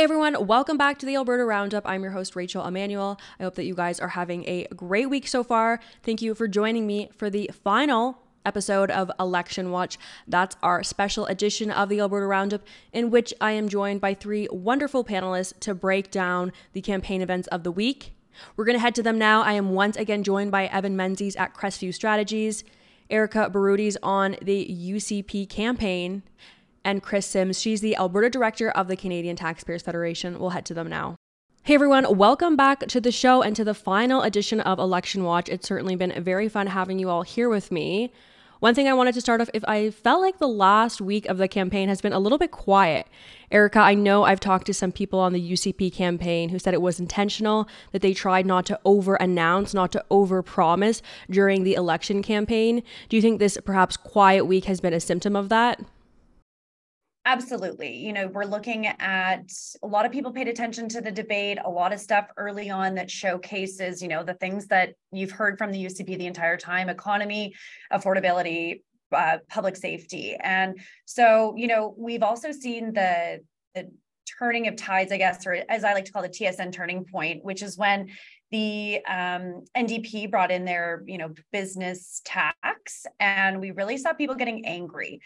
Hey everyone, welcome back to the Alberta Roundup. I'm your host, Rachel Emmanuel. I hope that you guys are having a great week so far. Thank you for joining me for the final episode of Election Watch. That's our special edition of the Alberta Roundup, in which I am joined by three wonderful panelists to break down the campaign events of the week. We're going to head to them now. I am once again joined by Evan Menzies at Crestview Strategies, Erika Barootes on the UCP campaign, and Kris Sims. She's the Alberta Director of the Canadian Taxpayers Federation. We'll head to them now. Hey everyone, welcome back to the show and to the final edition of Election Watch. It's certainly been very fun having you all here with me. One thing I wanted to start off, if I felt like the last week of the campaign has been a little bit quiet. Erika, I know I've talked to some people on the UCP campaign who said it was intentional, that they tried not to over-announce, not to over-promise during the election campaign. Do you think this perhaps quiet week has been a symptom of that? Absolutely. You know, we're looking at a lot of people paid attention to the debate, a lot of stuff early on that showcases, you know, the things that you've heard from the UCP the entire time: economy, affordability, public safety. And so, you know, we've also seen the turning of tides, I guess, or as I like to call the TSN turning point, which is when the NDP brought in their, you know, business tax, and we really saw people getting angry,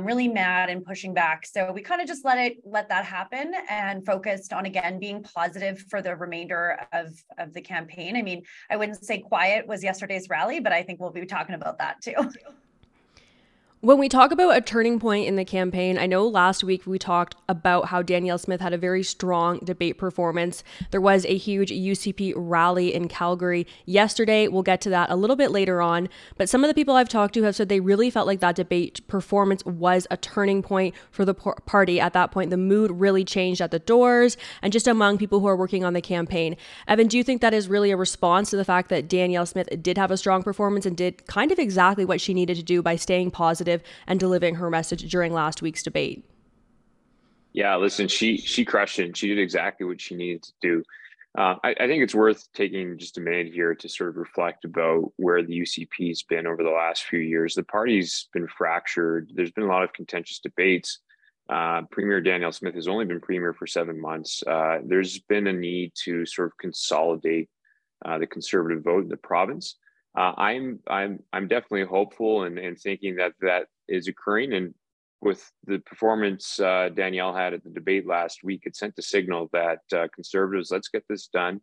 really mad and pushing back. So we kind of just let that happen and focused on, again, being positive for the remainder of the campaign. I mean, I wouldn't say quiet was yesterday's rally, but I think we'll be talking about that too. When we talk about a turning point in the campaign, I know last week we talked about how Danielle Smith had a very strong debate performance. There was a huge UCP rally in Calgary yesterday. We'll get to that a little bit later on. But some of the people I've talked to have said they really felt like that debate performance was a turning point for the party. At that point, the mood really changed at the doors and just among people who are working on the campaign. Evan, do you think that is really a response to the fact that Danielle Smith did have a strong performance and did kind of exactly what she needed to do by staying positive and delivering her message during last week's debate? Yeah, listen, she crushed it. She did exactly what she needed to do. I think it's worth taking just a minute here to sort of reflect about where the UCP's been over the last few years. The party's been fractured. There's been a lot of contentious debates. Premier Danielle Smith has only been premier for 7 months. There's been a need to sort of consolidate the conservative vote in the province. I'm definitely hopeful and thinking that is occurring. And with the performance Danielle had at the debate last week, it sent a signal that conservatives, let's get this done.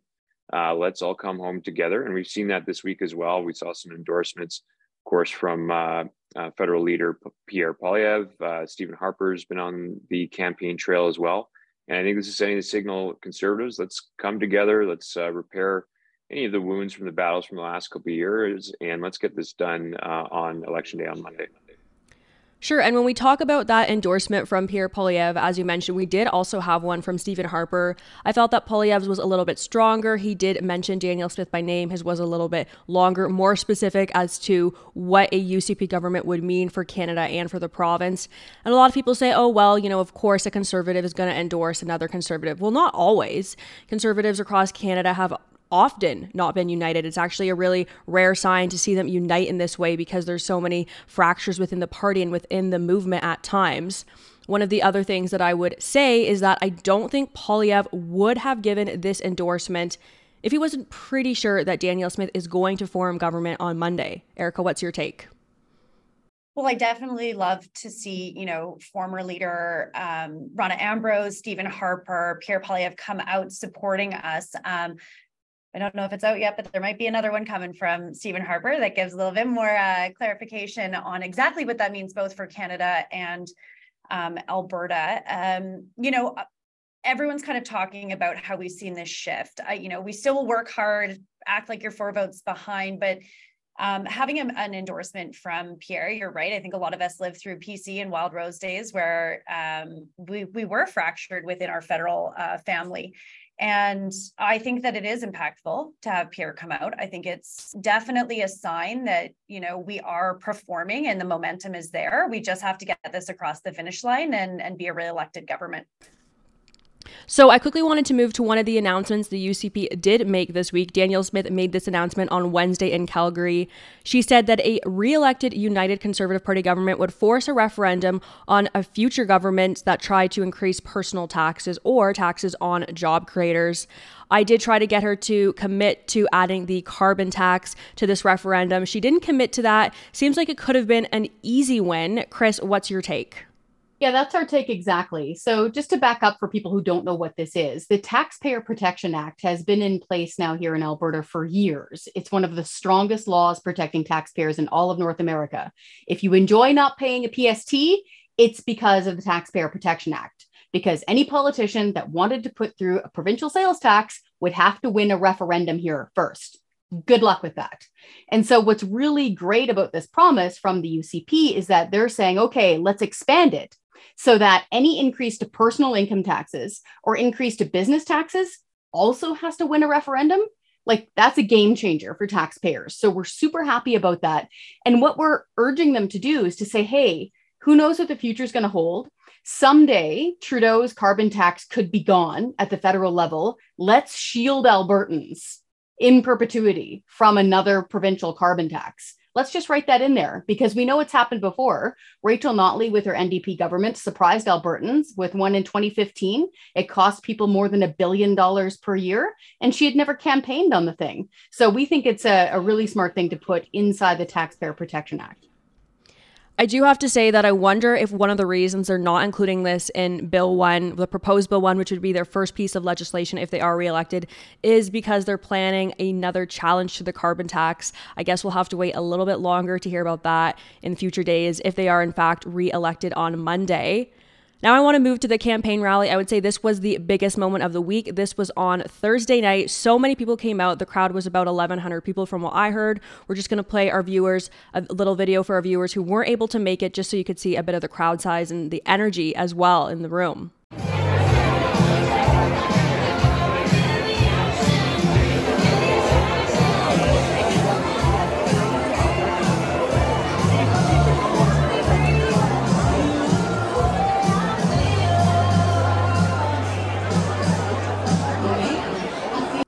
Let's all come home together. And we've seen that this week as well. We saw some endorsements, of course, from federal leader Pierre Poilievre. Stephen Harper has been on the campaign trail as well. And I think this is sending a signal, conservatives, let's come together. Let's repair any of the wounds from the battles from the last couple of years, and let's get this done on Election Day on Monday. Sure. And when we talk about that endorsement from Pierre Poilievre, as you mentioned, we did also have one from Stephen Harper. I felt that Poliev's was a little bit stronger. He did mention Danielle Smith by name. His was a little bit longer, more specific as to what a UCP government would mean for Canada and for the province. And a lot of people say, oh, well, you know, of course, a conservative is going to endorse another conservative. Well, not always. Conservatives across Canada have often not been united. It's actually a really rare sign to see them unite in this way, because there's so many fractures within the party and within the movement at times. One of the other things that I would say is that I don't think Poilievre would have given this endorsement if he wasn't pretty sure that Danielle Smith is going to form government on Monday. Erika, what's your take? Well, I definitely love to see, you know, former leader Ronna Ambrose, Stephen Harper, Pierre Poilievre come out supporting us. I don't know if it's out yet, but there might be another one coming from Stephen Harper that gives a little bit more clarification on exactly what that means, both for Canada and Alberta. You know, everyone's kind of talking about how we've seen this shift. You know, we still will work hard, act like you're 4 votes behind, but having an endorsement from Pierre, you're right. I think a lot of us lived through PC and Wild Rose days where we were fractured within our federal family. And I think that it is impactful to have Pierre come out. I think it's definitely a sign that, you know, we are performing and the momentum is there. We just have to get this across the finish line and be a re-elected government. So I quickly wanted to move to one of the announcements the UCP did make this week. Danielle Smith made this announcement on Wednesday in Calgary. She said that a re-elected United Conservative Party government would force a referendum on a future government that tried to increase personal taxes or taxes on job creators. I did try to get her to commit to adding the carbon tax to this referendum. She didn't commit to that. Seems like it could have been an easy win. Chris, what's your take? Yeah, that's our take exactly. So just to back up for people who don't know what this is, the Taxpayer Protection Act has been in place now here in Alberta for years. It's one of the strongest laws protecting taxpayers in all of North America. If you enjoy not paying a PST, it's because of the Taxpayer Protection Act, because any politician that wanted to put through a provincial sales tax would have to win a referendum here first. Good luck with that. And so what's really great about this promise from the UCP is that they're saying, okay, let's expand it, so that any increase to personal income taxes or increase to business taxes also has to win a referendum. Like, that's a game changer for taxpayers. So we're super happy about that. And what we're urging them to do is to say, hey, who knows what the future is going to hold? Someday Trudeau's carbon tax could be gone at the federal level. Let's shield Albertans in perpetuity from another provincial carbon tax. Let's just write that in there, because we know it's happened before. Rachel Notley with her NDP government surprised Albertans with one in 2015. It cost people more than $1 billion per year, and she had never campaigned on the thing. So we think it's a really smart thing to put inside the Taxpayer Protection Act. I do have to say that I wonder if one of the reasons they're not including this in Bill 1, the proposed Bill 1, which would be their first piece of legislation if they are reelected, is because they're planning another challenge to the carbon tax. I guess we'll have to wait a little bit longer to hear about that in future days if they are in fact reelected on Monday. Now I want to move to the campaign rally. I would say this was the biggest moment of the week. This was on Thursday night. So many people came out. The crowd was about 1,100 people from what I heard. We're just going to play our viewers a little video for our viewers who weren't able to make it, just so you could see a bit of the crowd size and the energy as well in the room.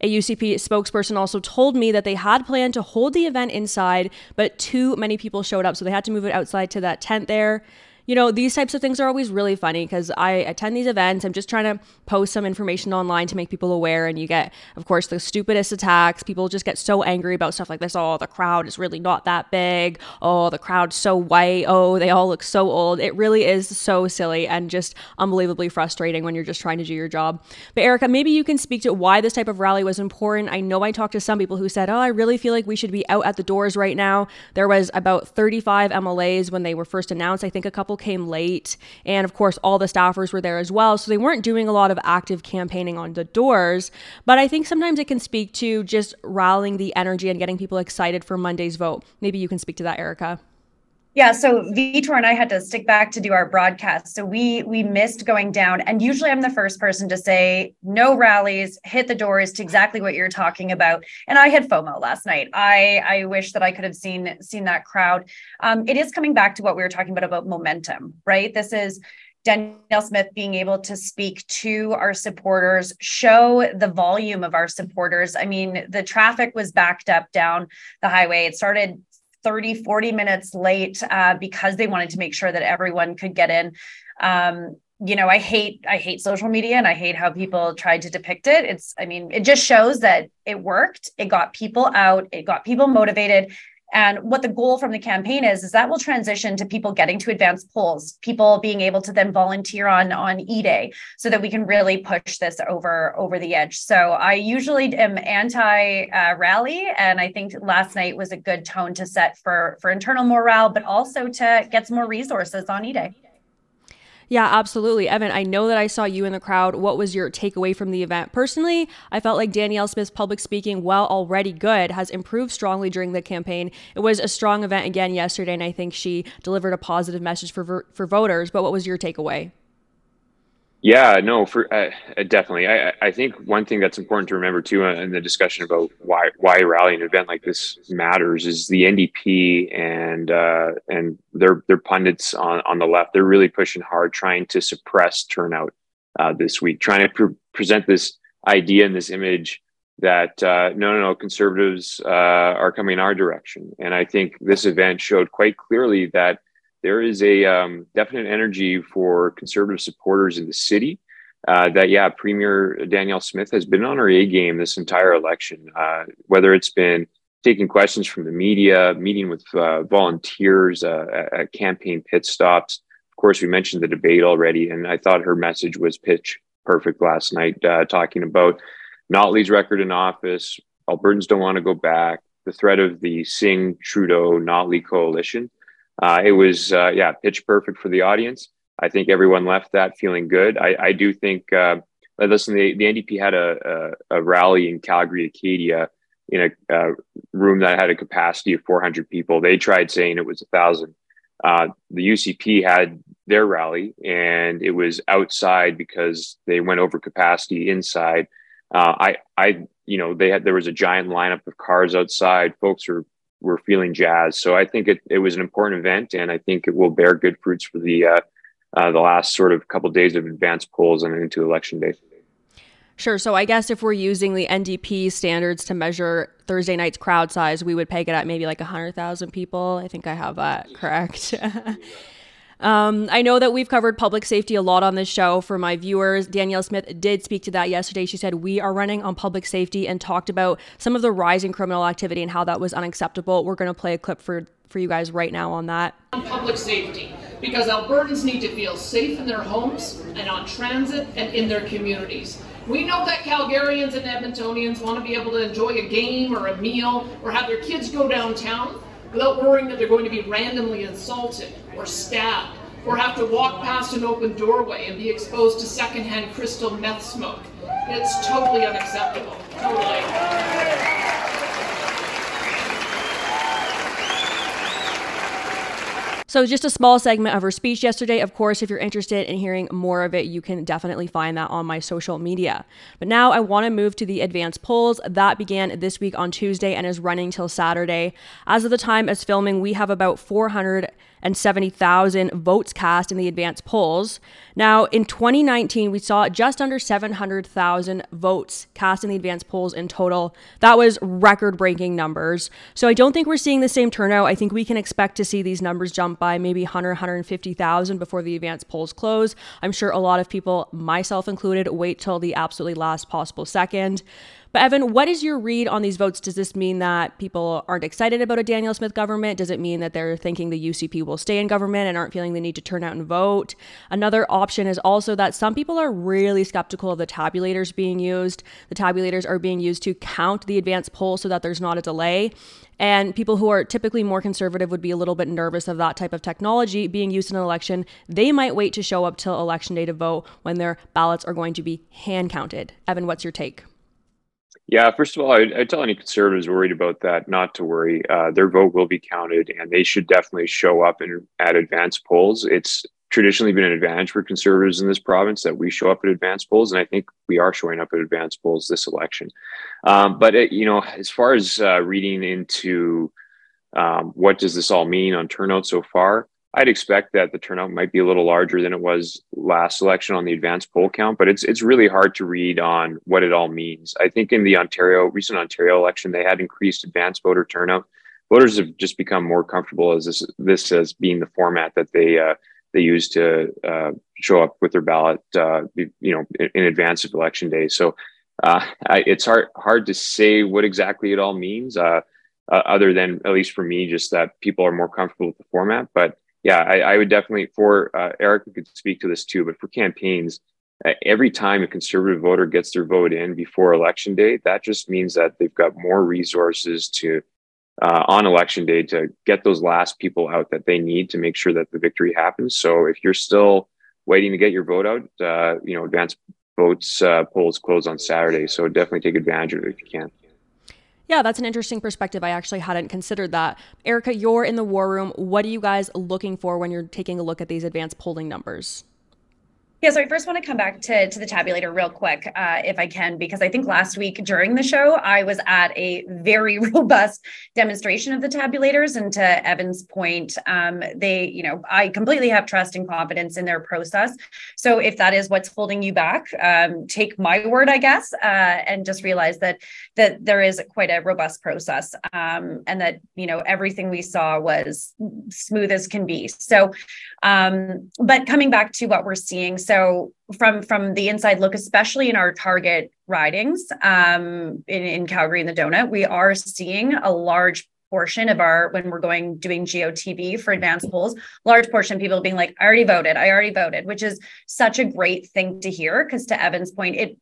A UCP spokesperson also told me that they had planned to hold the event inside, but too many people showed up, so they had to move it outside to that tent there. You know, these types of things are always really funny because I attend these events. I'm just trying to post some information online to make people aware, and you get, of course, the stupidest attacks. People just get so angry about stuff like this. Oh, the crowd is really not that big. Oh, the crowd's so white. Oh, they all look so old. It really is so silly and just unbelievably frustrating when you're just trying to do your job. But Erika, maybe you can speak to why this type of rally was important. I know I talked to some people who said, oh, I really feel like we should be out at the doors right now. There was about 35 MLAs when they were first announced. I think a couple came late, and of course all the staffers were there as well, so they weren't doing a lot of active campaigning on the doors. But I think sometimes it can speak to just rallying the energy and getting people excited for Monday's vote. Maybe you can speak to that, Erika. Yeah, so Vitor and I had to stick back to do our broadcast, so we missed going down. And usually I'm the first person to say no rallies, hit the doors, to exactly what you're talking about. And I had FOMO last night. I wish that I could have seen that crowd. It is coming back to what we were talking about momentum, right? This is Danielle Smith being able to speak to our supporters, show the volume of our supporters. I mean, the traffic was backed up down the highway. It started 30, 40 minutes late because they wanted to make sure that everyone could get in. You know, I hate social media, and I hate how people tried to depict it. It just shows that it worked. It got people out. It got people motivated. And what the goal from the campaign is that will transition to people getting to advanced polls, people being able to then volunteer on E-Day, so that we can really push this over the edge. So I usually am anti-rally, and I think last night was a good tone to set for internal morale, but also to get some more resources on E-Day. Yeah, absolutely. Evan, I know that I saw you in the crowd. What was your takeaway from the event? Personally, I felt like Danielle Smith's public speaking, while already good, has improved strongly during the campaign. It was a strong event again yesterday, and I think she delivered a positive message for voters. But what was your takeaway? Yeah, no, definitely. I think one thing that's important to remember too in the discussion about why rallying an event like this matters is the NDP and their pundits on the left. They're really pushing hard, trying to suppress turnout. this week, trying to present this idea and this image that no, conservatives are coming in our direction. And I think this event showed quite clearly that there is a definite energy for conservative supporters in the city. Premier Danielle Smith has been on her A game this entire election, whether it's been taking questions from the media, meeting with volunteers at campaign pit stops. Of course, we mentioned the debate already, and I thought her message was pitch perfect last night, talking about Notley's record in office, Albertans don't want to go back, the threat of the Singh-Trudeau-Notley coalition. It was, pitch perfect for the audience. I think everyone left that feeling good. I do think, the NDP had a rally in Calgary, Acadia, in a room that had a capacity of 400 people. They tried saying it was 1,000. The UCP had their rally, and it was outside because they went over capacity inside. There was a giant lineup of cars outside. Folks were feeling jazzed. So I think it was an important event, and I think it will bear good fruits for the last sort of couple of days of advanced polls and into election day. Sure. So I guess if we're using the NDP standards to measure Thursday night's crowd size, we would peg it at maybe like 100,000 people. I think I have that correct. I know that we've covered public safety a lot on this show for my viewers. Danielle Smith did speak to that yesterday. She said, we are running on public safety, and talked about some of the rise in criminal activity and how that was unacceptable. We're going to play a clip for you guys right now on that. On public safety, because Albertans need to feel safe in their homes and on transit and in their communities. We know that Calgarians and Edmontonians want to be able to enjoy a game or a meal or have their kids go downtown without worrying that they're going to be randomly insulted or stabbed or have to walk past an open doorway and be exposed to secondhand crystal meth smoke. It's totally unacceptable. Totally. So just a small segment of her speech yesterday. Of course, if you're interested in hearing more of it, you can definitely find that on my social media. But now I want to move to the advanced polls that began this week on Tuesday and is running till Saturday. As of the time as filming, we have about 470,000 votes cast in the advanced polls. Now, in 2019, we saw just under 700,000 votes cast in the advanced polls in total. That was record-breaking numbers. So I don't think we're seeing the same turnout. I think we can expect to see these numbers jump by maybe 100, 150,000 before the advanced polls close. I'm sure a lot of people, myself included, wait till the absolutely last possible second. But Evan, what is your read on these votes? Does this mean that people aren't excited about a Danielle Smith government? Does it mean that they're thinking the UCP will stay in government and aren't feeling the need to turn out and vote? Another option is also that some people are really skeptical of the tabulators being used. The tabulators are being used to count the advanced poll so that there's not a delay. And people who are typically more conservative would be a little bit nervous of that type of technology being used in an election. They might wait to show up till election day to vote when their ballots are going to be hand counted. Evan, what's your take? Yeah, first of all, I'd tell any conservatives worried about that not to worry. Their vote will be counted, and they should definitely show up at advanced polls. It's traditionally been an advantage for conservatives in this province that we show up at advanced polls, and I think we are showing up at advanced polls this election. As far as reading into what does this all mean on turnout so far, I'd expect that the turnout might be a little larger than it was last election on the advanced poll count, but it's really hard to read on what it all means. I think in the recent Ontario election, they had increased advanced voter turnout. Voters have just become more comfortable as this as being the format that they use to show up with their ballot, in advance of election day. So it's hard to say what exactly it all means, other than, at least for me, just that people are more comfortable with the format. But yeah, I would definitely, Erika could speak to this too, but for campaigns, every time a conservative voter gets their vote in before election day, that just means that they've got more resources to, on election day, to get those last people out that they need to make sure that the victory happens. So if you're still waiting to get your vote out, advanced votes polls close on Saturday. So definitely take advantage of it if you can. Yeah, that's an interesting perspective. I actually hadn't considered that. Erika, you're in the war room. What are you guys looking for when you're taking a look at these advanced polling numbers? Yeah, so I first want to come back to the tabulator real quick, if I can, because I think last week during the show, I was at a very robust demonstration of the tabulators. And to Evan's point, I completely have trust and confidence in their process. So if that is what's holding you back, take my word, I guess, and just realize that there is quite a robust process, and that, everything we saw was smooth as can be. So, but coming back to what we're seeing. So from the inside look, especially in our target ridings in Calgary and the Donut, we are seeing a large portion of when we're doing GOTB for advanced polls, large portion of people being like, I already voted, which is such a great thing to hear, because to Evan's point, it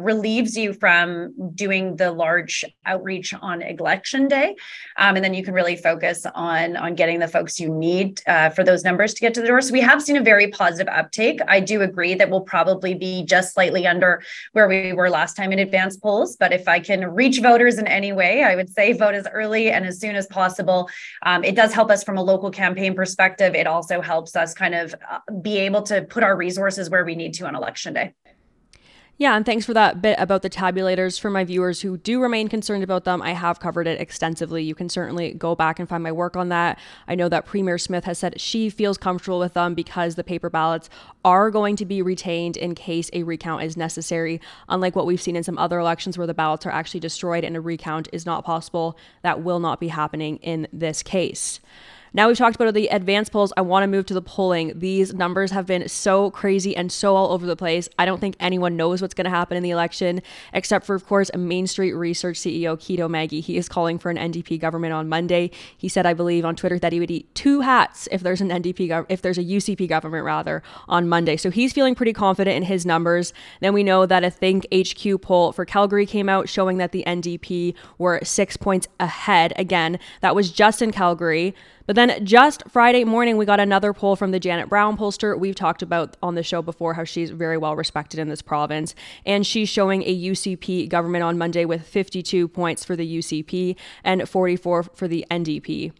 relieves you from doing the large outreach on election day. And then you can really focus on getting the folks you need for those numbers to get to the door. So we have seen a very positive uptake. I do agree that we'll probably be just slightly under where we were last time in advanced polls. But if I can reach voters in any way, I would say vote as early and as soon as possible. It does help us from a local campaign perspective. It also helps us kind of be able to put our resources where we need to on election day. Yeah, and thanks for that bit about the tabulators. For my viewers who do remain concerned about them, I have covered it extensively. You can certainly go back and find my work on that. I know that Premier Smith has said she feels comfortable with them because the paper ballots are going to be retained in case a recount is necessary, unlike what we've seen in some other elections where the ballots are actually destroyed and a recount is not possible. That will not be happening in this case. Now we've talked about the advanced polls. I want to move to the polling. These numbers have been so crazy and so all over the place. I don't think anyone knows what's going to happen in the election, except for, of course, Main Street Research CEO Quito Maggi. He is calling for an NDP government on Monday. He said, I believe, on Twitter that he would eat two hats if there's a UCP government on Monday. So he's feeling pretty confident in his numbers. Then we know that a THINK HQ poll for Calgary came out showing that the NDP were 6 points ahead. Again, that was just in Calgary. But then just Friday morning, we got another poll from the Janet Brown pollster. We've talked about on the show before how she's very well respected in this province. And she's showing a UCP government on Monday with 52 points for the UCP and 44 for the NDP.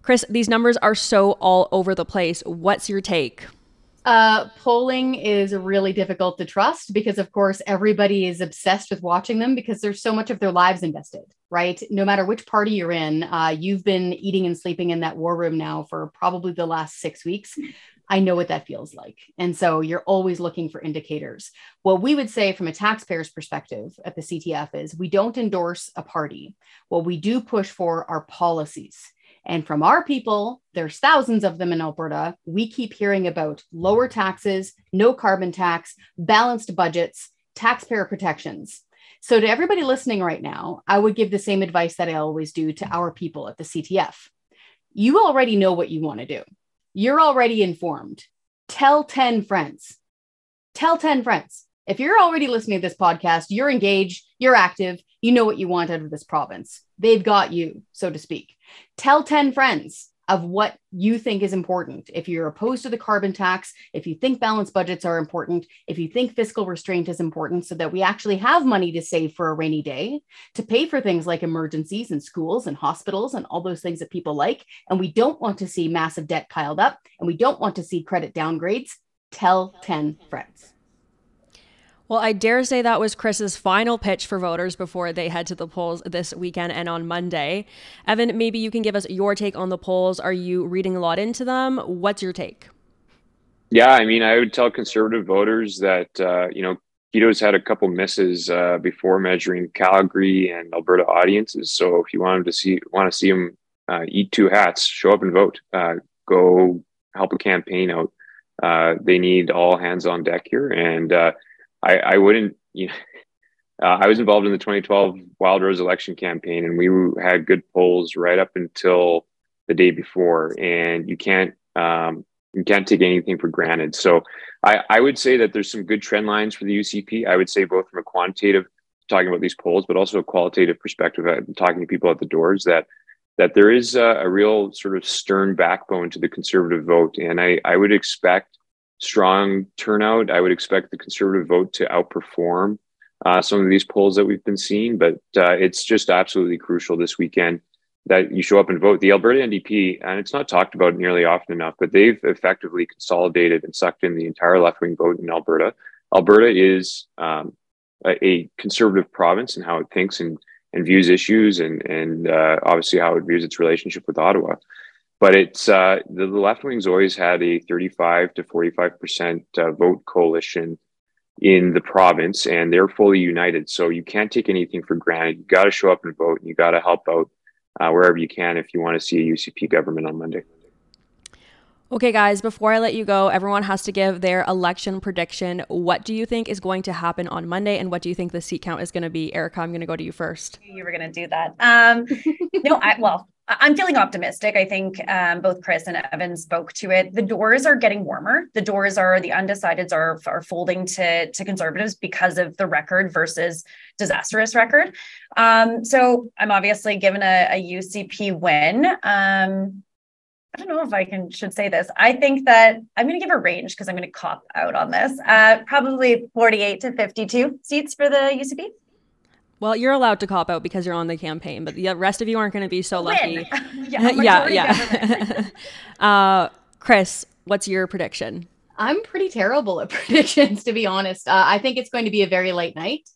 Kris, these numbers are so all over the place. What's your take? Polling is really difficult to trust because, of course, everybody is obsessed with watching them because there's so much of their lives invested, right? No matter which party you're in, you've been eating and sleeping in that war room now for probably the last 6 weeks. I know what that feels like. And so you're always looking for indicators. What we would say from a taxpayer's perspective at the CTF is we don't endorse a party. What we do push for are policies. And from our people, there's thousands of them in Alberta, we keep hearing about lower taxes, no carbon tax, balanced budgets, taxpayer protections. So to everybody listening right now, I would give the same advice that I always do to our people at the CTF. You already know what you want to do. You're already informed. Tell 10 friends. Tell 10 friends. If you're already listening to this podcast, you're engaged, you're active, you know what you want out of this province. They've got you, so to speak. Tell 10 friends of what you think is important. If you're opposed to the carbon tax, if you think balanced budgets are important, if you think fiscal restraint is important so that we actually have money to save for a rainy day, to pay for things like emergencies and schools and hospitals and all those things that people like, and we don't want to see massive debt piled up, and we don't want to see credit downgrades, tell 10 friends. Well, I dare say that was Kris's final pitch for voters before they head to the polls this weekend and on Monday. Evan, maybe you can give us your take on the polls. Are you reading a lot into them? What's your take? Yeah, I mean, I would tell conservative voters that, Quito's had a couple misses before measuring Calgary and Alberta audiences. So if you want to see them eat two hats, show up and vote, go help a campaign out. They need all hands on deck here. And I was involved in the 2012 Wild Rose election campaign, and we had good polls right up until the day before. And you can't take anything for granted. So I would say that there's some good trend lines for the UCP. I would say both from a quantitative, talking about these polls, but also a qualitative perspective, talking to people at the doors, that there is a real sort of stern backbone to the conservative vote. And I would expect strong turnout. I would expect the conservative vote to outperform some of these polls that we've been seeing, but it's just absolutely crucial this weekend that you show up and vote. The Alberta NDP, and it's not talked about nearly often enough, but they've effectively consolidated and sucked in the entire left-wing vote in Alberta. Alberta is a conservative province in how it thinks and views issues, and obviously how it views its relationship with Ottawa. But it's the left wing's always had a 35 to 45% vote coalition in the province, and they're fully united. So you can't take anything for granted. You got to show up and vote, and you got to help out wherever you can if you want to see a UCP government on Monday. Okay, guys, before I let you go, everyone has to give their election prediction. What do you think is going to happen on Monday, and what do you think the seat count is going to be? Erika, I'm going to go to you first. You were going to do that. I'm feeling optimistic. I think both Chris and Evan spoke to it. The doors are getting warmer. The undecideds are folding to conservatives because of the record versus disastrous record. So I'm obviously given a UCP win. I don't know if I should say this. I think that I'm going to give a range because I'm going to cop out on this. Probably 48 to 52 seats for the UCP. Well, you're allowed to cop out because you're on the campaign, but the rest of you aren't going to be so lucky. Yeah. Chris, what's your prediction? I'm pretty terrible at predictions, to be honest. I think it's going to be a very late night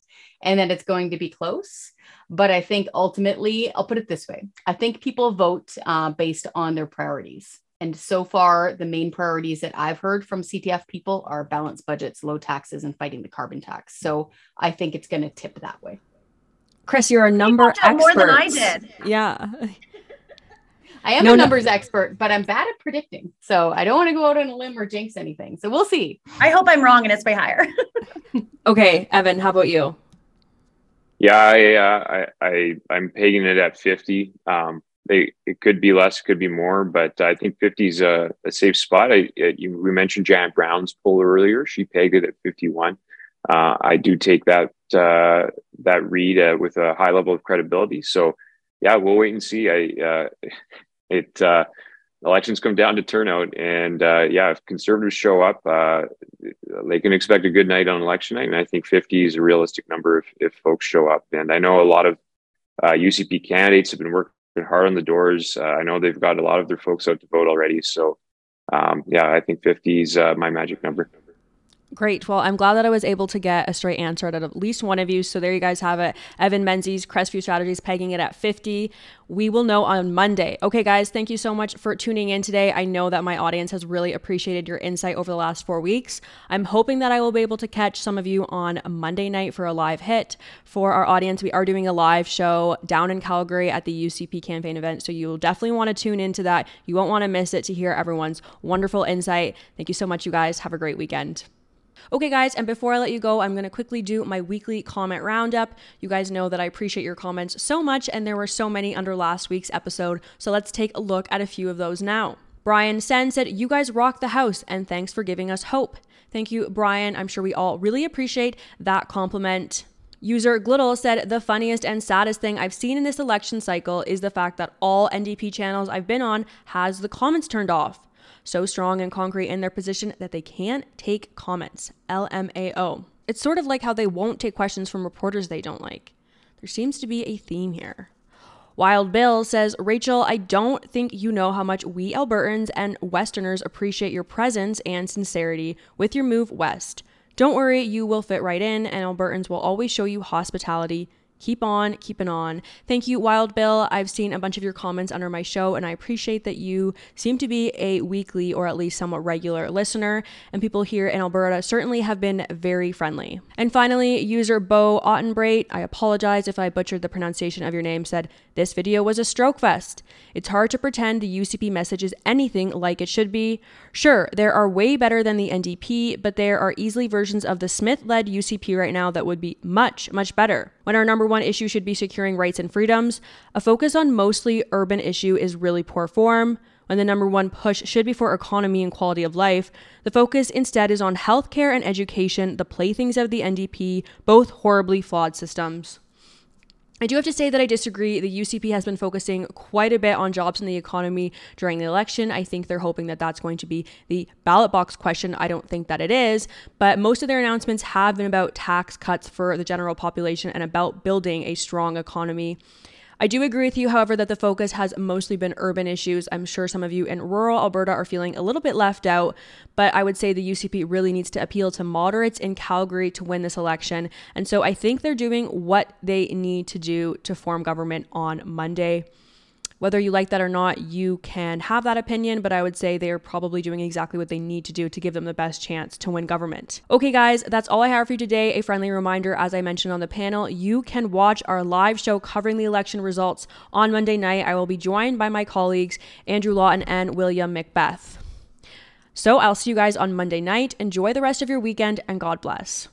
and that it's going to be close. But I think ultimately, I'll put it this way. I think people vote based on their priorities. And so far, the main priorities that I've heard from CTF people are balanced budgets, low taxes, and fighting the carbon tax. So I think it's going to tip that way. Chris, you're a number expert. More than I did. Yeah. I am numbers expert, but I'm bad at predicting. So I don't want to go out on a limb or jinx anything. So we'll see. I hope I'm wrong and it's way higher. Okay, Evan, how about you? Yeah, I'm pegging it at 50. It could be less, could be more, but I think 50 is a safe spot. We mentioned Janet Brown's poll earlier. She pegged it at 51. I do take that read with a high level of credibility. So, yeah, we'll wait and see. Elections come down to turnout, and if conservatives show up, they can expect a good night on election night. And I think 50 is a realistic number if folks show up. And I know a lot of UCP candidates have been working hard on the doors. I know they've got a lot of their folks out to vote already. So, I think 50 is my magic number. Great. Well, I'm glad that I was able to get a straight answer out of at least one of you. So there you guys have it. Evan Menzies, Crestview Strategies, pegging it at 50. We will know on Monday. Okay, guys, thank you so much for tuning in today. I know that my audience has really appreciated your insight over the last 4 weeks. I'm hoping that I will be able to catch some of you on Monday night for a live hit. For our audience, we are doing a live show down in Calgary at the UCP campaign event. So you'll definitely want to tune into that. You won't want to miss it to hear everyone's wonderful insight. Thank you so much, you guys. Have a great weekend. Okay, guys, and before I let you go, I'm going to quickly do my weekly comment roundup. You guys know that I appreciate your comments so much, and there were so many under last week's episode, so let's take a look at a few of those now. Brian Sen said, "You guys rock the house, and thanks for giving us hope." Thank you, Brian. I'm sure we all really appreciate that compliment. User Glittle said, "The funniest and saddest thing I've seen in this election cycle is the fact that all NDP channels I've been on has the comments turned off. So strong and concrete in their position that they can't take comments. LMAO. It's sort of like how they won't take questions from reporters they don't like. There seems to be a theme here." Wild Bill says, "Rachel, I don't think you know how much we Albertans and Westerners appreciate your presence and sincerity with your move west. Don't worry, you will fit right in, and Albertans will always show you hospitality. Keep on, keeping on." Thank you, Wild Bill. I've seen a bunch of your comments under my show, and I appreciate that you seem to be a weekly or at least somewhat regular listener, and people here in Alberta certainly have been very friendly. And finally, user Bo Ottenbrate, I apologize if I butchered the pronunciation of your name, said, "This video was a stroke fest. It's hard to pretend the UCP message is anything like it should be. Sure, there are way better than the NDP, but there are easily versions of the Smith-led UCP right now that would be much, much better. When our number one issue should be securing rights and freedoms, a focus on mostly urban issue is really poor form. When the number one push should be for economy and quality of life, the focus instead is on healthcare and education, the playthings of the NDP, both horribly flawed systems." I do have to say that I disagree. The UCP has been focusing quite a bit on jobs and the economy during the election. I think they're hoping that that's going to be the ballot box question. I don't think that it is, but most of their announcements have been about tax cuts for the general population and about building a strong economy. I do agree with you, however, that the focus has mostly been urban issues. I'm sure some of you in rural Alberta are feeling a little bit left out, but I would say the UCP really needs to appeal to moderates in Calgary to win this election. And so I think they're doing what they need to do to form government on Monday. Whether you like that or not, you can have that opinion, but I would say they are probably doing exactly what they need to do to give them the best chance to win government. Okay, guys, that's all I have for you today. A friendly reminder, as I mentioned on the panel, you can watch our live show covering the election results on Monday night. I will be joined by my colleagues, Andrew Lawton and William Macbeth. So I'll see you guys on Monday night. Enjoy the rest of your weekend and God bless.